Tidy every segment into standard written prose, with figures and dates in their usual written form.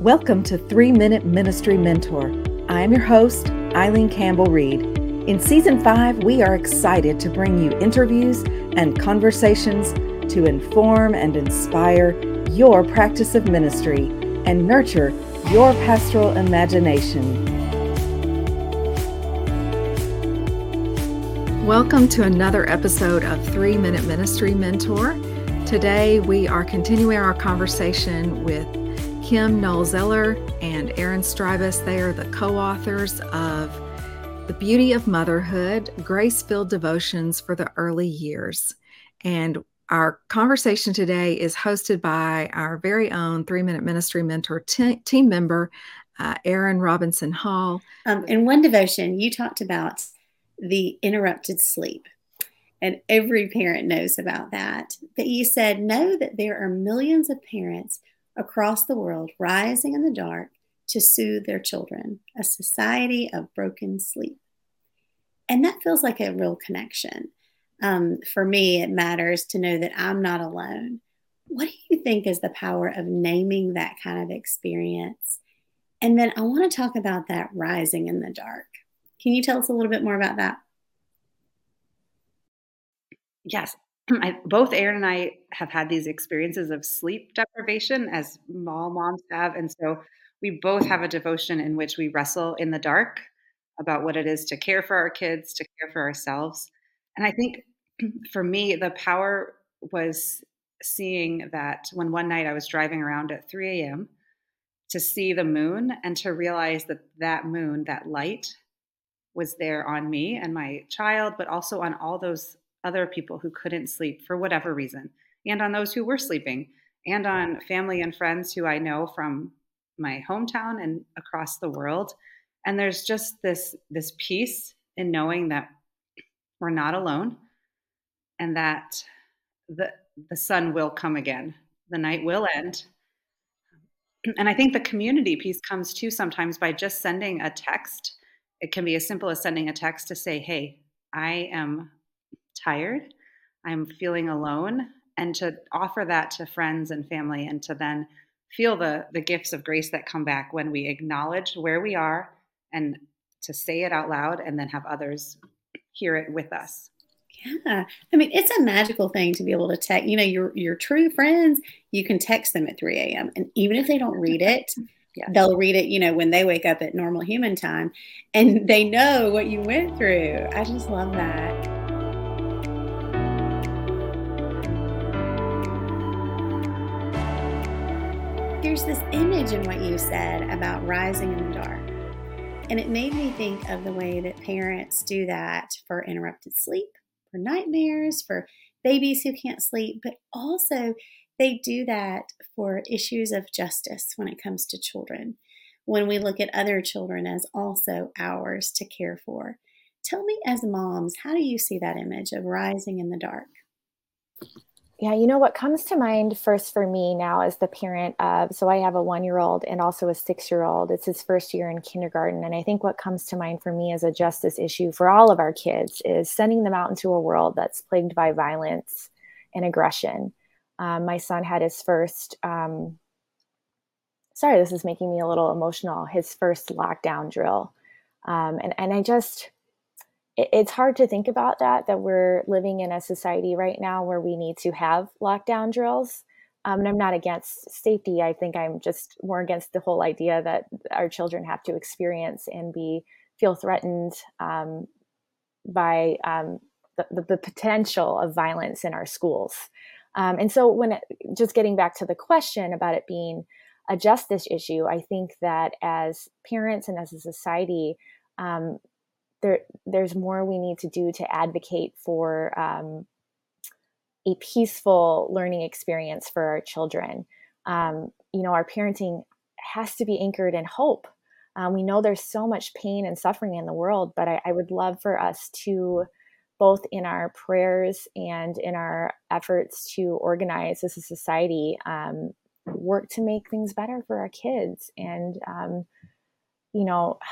Welcome to 3 Minute Ministry Mentor. I am your host, Eileen Campbell-Reed. In Season 5, we are excited to bring you interviews and conversations to inform and inspire your practice of ministry and nurture your pastoral imagination. Welcome to another episode of 3 Minute Ministry Mentor. Today, we are continuing our conversation with Kim Knowle-Zeller and Erin Strybis. They are the co-authors of The Beauty of Motherhood, Grace-Filled Devotions for the Early Years. And our conversation today is hosted by our very own 3 Minute Ministry Mentor team member, Erin Robinson-Hall. In one devotion, you talked about the interrupted sleep. And every parent knows about that. But you said, know that there are millions of parents across the world, rising in the dark to soothe their children, a society of broken sleep. And that feels like a real connection. For me, it matters to know that I'm not alone. What do you think is the power of naming that kind of experience? And then I want to talk about that rising in the dark. Can you tell us a little bit more about that? Yes. Both Erin and I have had these experiences of sleep deprivation, as all moms have. And so we both have a devotion in which we wrestle in the dark about what it is to care for our kids, to care for ourselves. And I think for me, the power was seeing that when one night I was driving around at 3 a.m. to see the moon and to realize that that moon, that light, was there on me and my child, but also on all those other people who couldn't sleep for whatever reason, and on those who were sleeping, and on family and friends who I know from my hometown and across the world. And there's just this peace in knowing that we're not alone and that the sun will come again, the night will end. And I think the community piece comes too sometimes by just sending a text. It can be as simple as sending a text to say, hey, I am tired, I'm feeling alone, and to offer that to friends and family, and to then feel the gifts of grace that come back when we acknowledge where we are and to say it out loud and then have others hear it with us. Yeah. I mean, it's a magical thing to be able to text, your true friends, you can text them at 3 a.m. And even if they don't read it, yes, they'll read it, when they wake up at normal human time, and they know what you went through. I just love that. There's this image in what you said about rising in the dark, and it made me think of the way that parents do that for interrupted sleep, for nightmares, for babies who can't sleep, but also they do that for issues of justice when it comes to children, when we look at other children as also ours to care for. Tell me, as moms, how do you see that image of rising in the dark? Yeah, what comes to mind first for me now as the parent of, so I have a 1-year-old and also a 6-year-old. It's his first year in kindergarten. And I think what comes to mind for me as a justice issue for all of our kids is sending them out into a world that's plagued by violence and aggression. My son had his first, this is making me a little emotional, his first lockdown drill. And I just... It's hard to think about that we're living in a society right now where we need to have lockdown drills. And I'm not against safety. I think I'm just more against the whole idea that our children have to experience and feel threatened by the potential of violence in our schools. And so just getting back to the question about it being a justice issue, I think that as parents and as a society, there's more we need to do to advocate for a peaceful learning experience for our children. Our parenting has to be anchored in hope. We know there's so much pain and suffering in the world, but I would love for us to, both in our prayers and in our efforts to organize as a society, work to make things better for our kids and,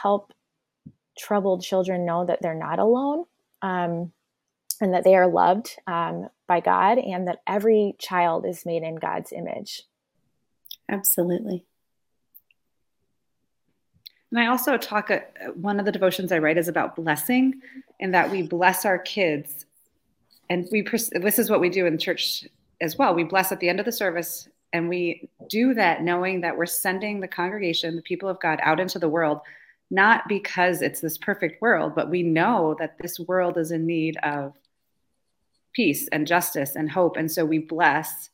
help troubled children know that they're not alone, and that they are loved by God, and that every child is made in God's image. Absolutely. And I also talk, one of the devotions I write is about blessing, and that we bless our kids. And we this is what we do in church as well. We bless at the end of the service, and we do that knowing that we're sending the congregation, the people of God, out into the world, not because it's this perfect world, but we know that this world is in need of peace and justice and hope. And so we bless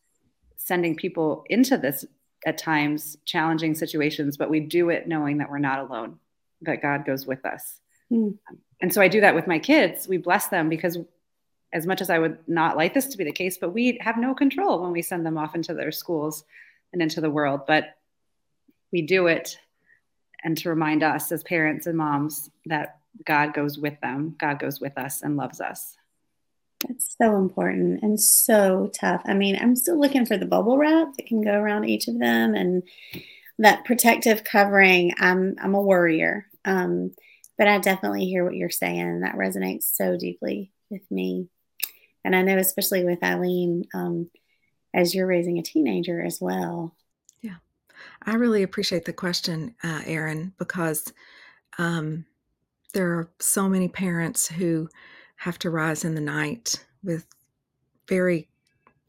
sending people into this, at times, challenging situations, but we do it knowing that we're not alone, that God goes with us. Mm. And so I do that with my kids. We bless them because, as much as I would not like this to be the case, but we have no control when we send them off into their schools and into the world, but we do it. And to remind us as parents and moms that God goes with them, God goes with us and loves us. That's so important and so tough. I mean, I'm still looking for the bubble wrap that can go around each of them and that protective covering. I'm a worrier, but I definitely hear what you're saying. That resonates so deeply with me. And I know, especially with Eileen, as you're raising a teenager as well. Yeah. I really appreciate the question, Erin, because there are so many parents who have to rise in the night with very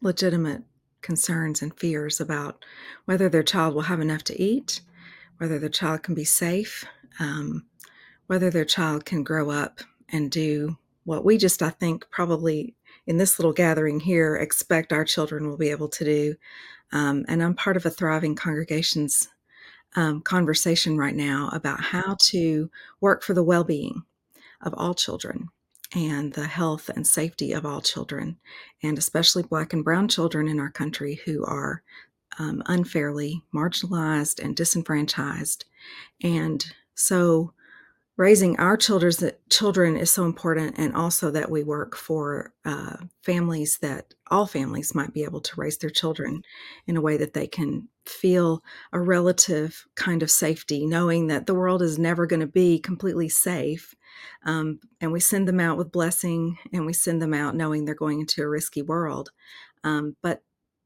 legitimate concerns and fears about whether their child will have enough to eat, whether their child can be safe, whether their child can grow up and do what we just, I think, probably in this little gathering here, expect our children will be able to do. And I'm part of a Thriving Congregations conversation right now about how to work for the well-being of all children, and the health and safety of all children, and especially Black and brown children in our country who are unfairly marginalized and disenfranchised. And so raising our children is so important, and also that we work for families, that all families might be able to raise their children in a way that they can feel a relative kind of safety, knowing that the world is never going to be completely safe. And we send them out with blessing, and we send them out knowing they're going into a risky world. But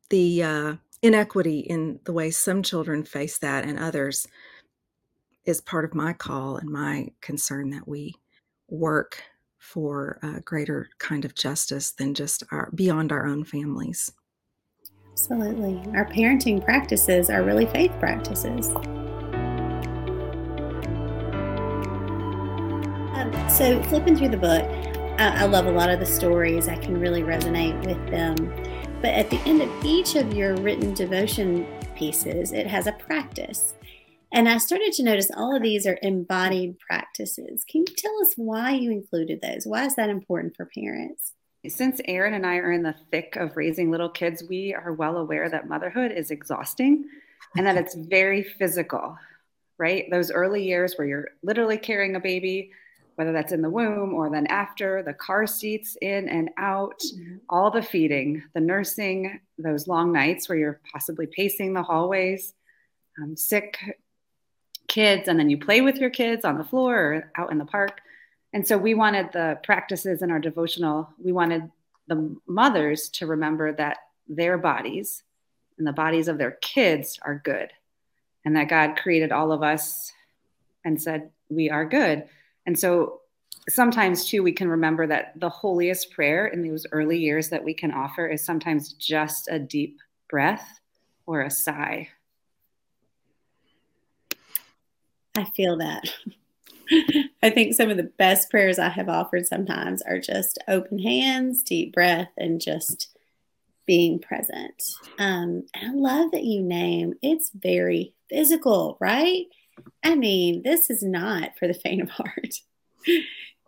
the inequity in the way some children face that and others is part of my call and my concern, that we work for a greater kind of justice than just beyond our own families. Absolutely. Our parenting practices are really faith practices. So flipping through the book, I love a lot of the stories. I can really resonate with them. But at the end of each of your written devotion pieces, it has a practice. And I started to notice all of these are embodied practices. Can you tell us why you included those? Why is that important for parents? Since Erin and I are in the thick of raising little kids, we are well aware that motherhood is exhausting and that it's very physical, right? Those early years where you're literally carrying a baby, whether that's in the womb or then after, the car seats in and out, mm-hmm. all the feeding, the nursing, those long nights where you're possibly pacing the hallways, sick kids, and then you play with your kids on the floor or out in the park. And so we wanted the practices in our devotional, we wanted the mothers to remember that their bodies and the bodies of their kids are good, and that God created all of us and said, we are good. And so sometimes, too, we can remember that the holiest prayer in those early years that we can offer is sometimes just a deep breath or a sigh. I feel that. I think some of the best prayers I have offered sometimes are just open hands, deep breath, and just being present. And I love that you name it's very physical, right? I mean, this is not for the faint of heart.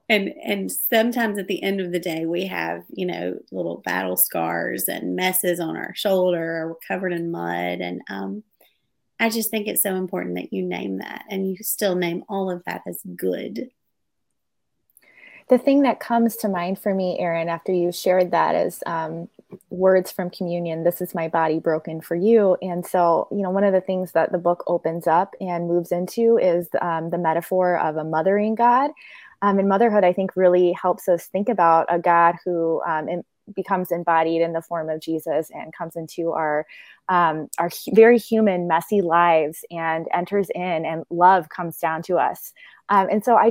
And sometimes at the end of the day, we have, you know, little battle scars and messes on our shoulder, or we're covered in mud. And I just think it's so important that you name that, and you still name all of that as good. The thing that comes to mind for me, Erin, after you shared that is words from communion, "This is my body broken for you." And so, you know, one of the things that the book opens up and moves into is the metaphor of a mothering God. And motherhood, I think, really helps us think about a God who becomes embodied in the form of Jesus and comes into our our very human, messy lives and enters in, and love comes down to us. And so I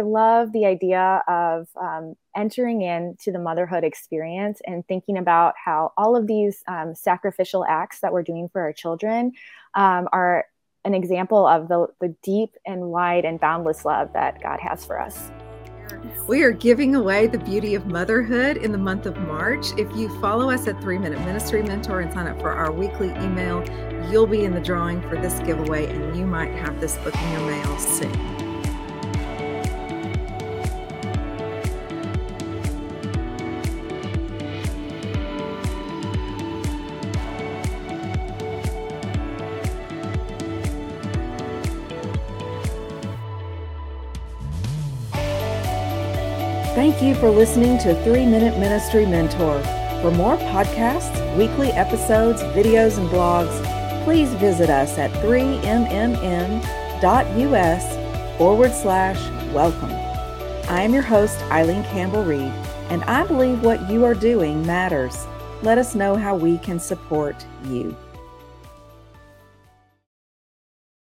love the idea of entering into the motherhood experience and thinking about how all of these sacrificial acts that we're doing for our children are an example of the deep and wide and boundless love that God has for us. We are giving away the beauty of motherhood in the month of March. If you follow us at 3 Minute Ministry Mentor and sign up for our weekly email, you'll be in the drawing for this giveaway, and you might have this book in your mail soon. Thank you for listening to 3 Minute Ministry Mentor. For more podcasts, weekly episodes, videos, and blogs, please visit us at 3mmn.us/welcome. I am your host, Eileen Campbell-Reed, and I believe what you are doing matters. Let us know how we can support you.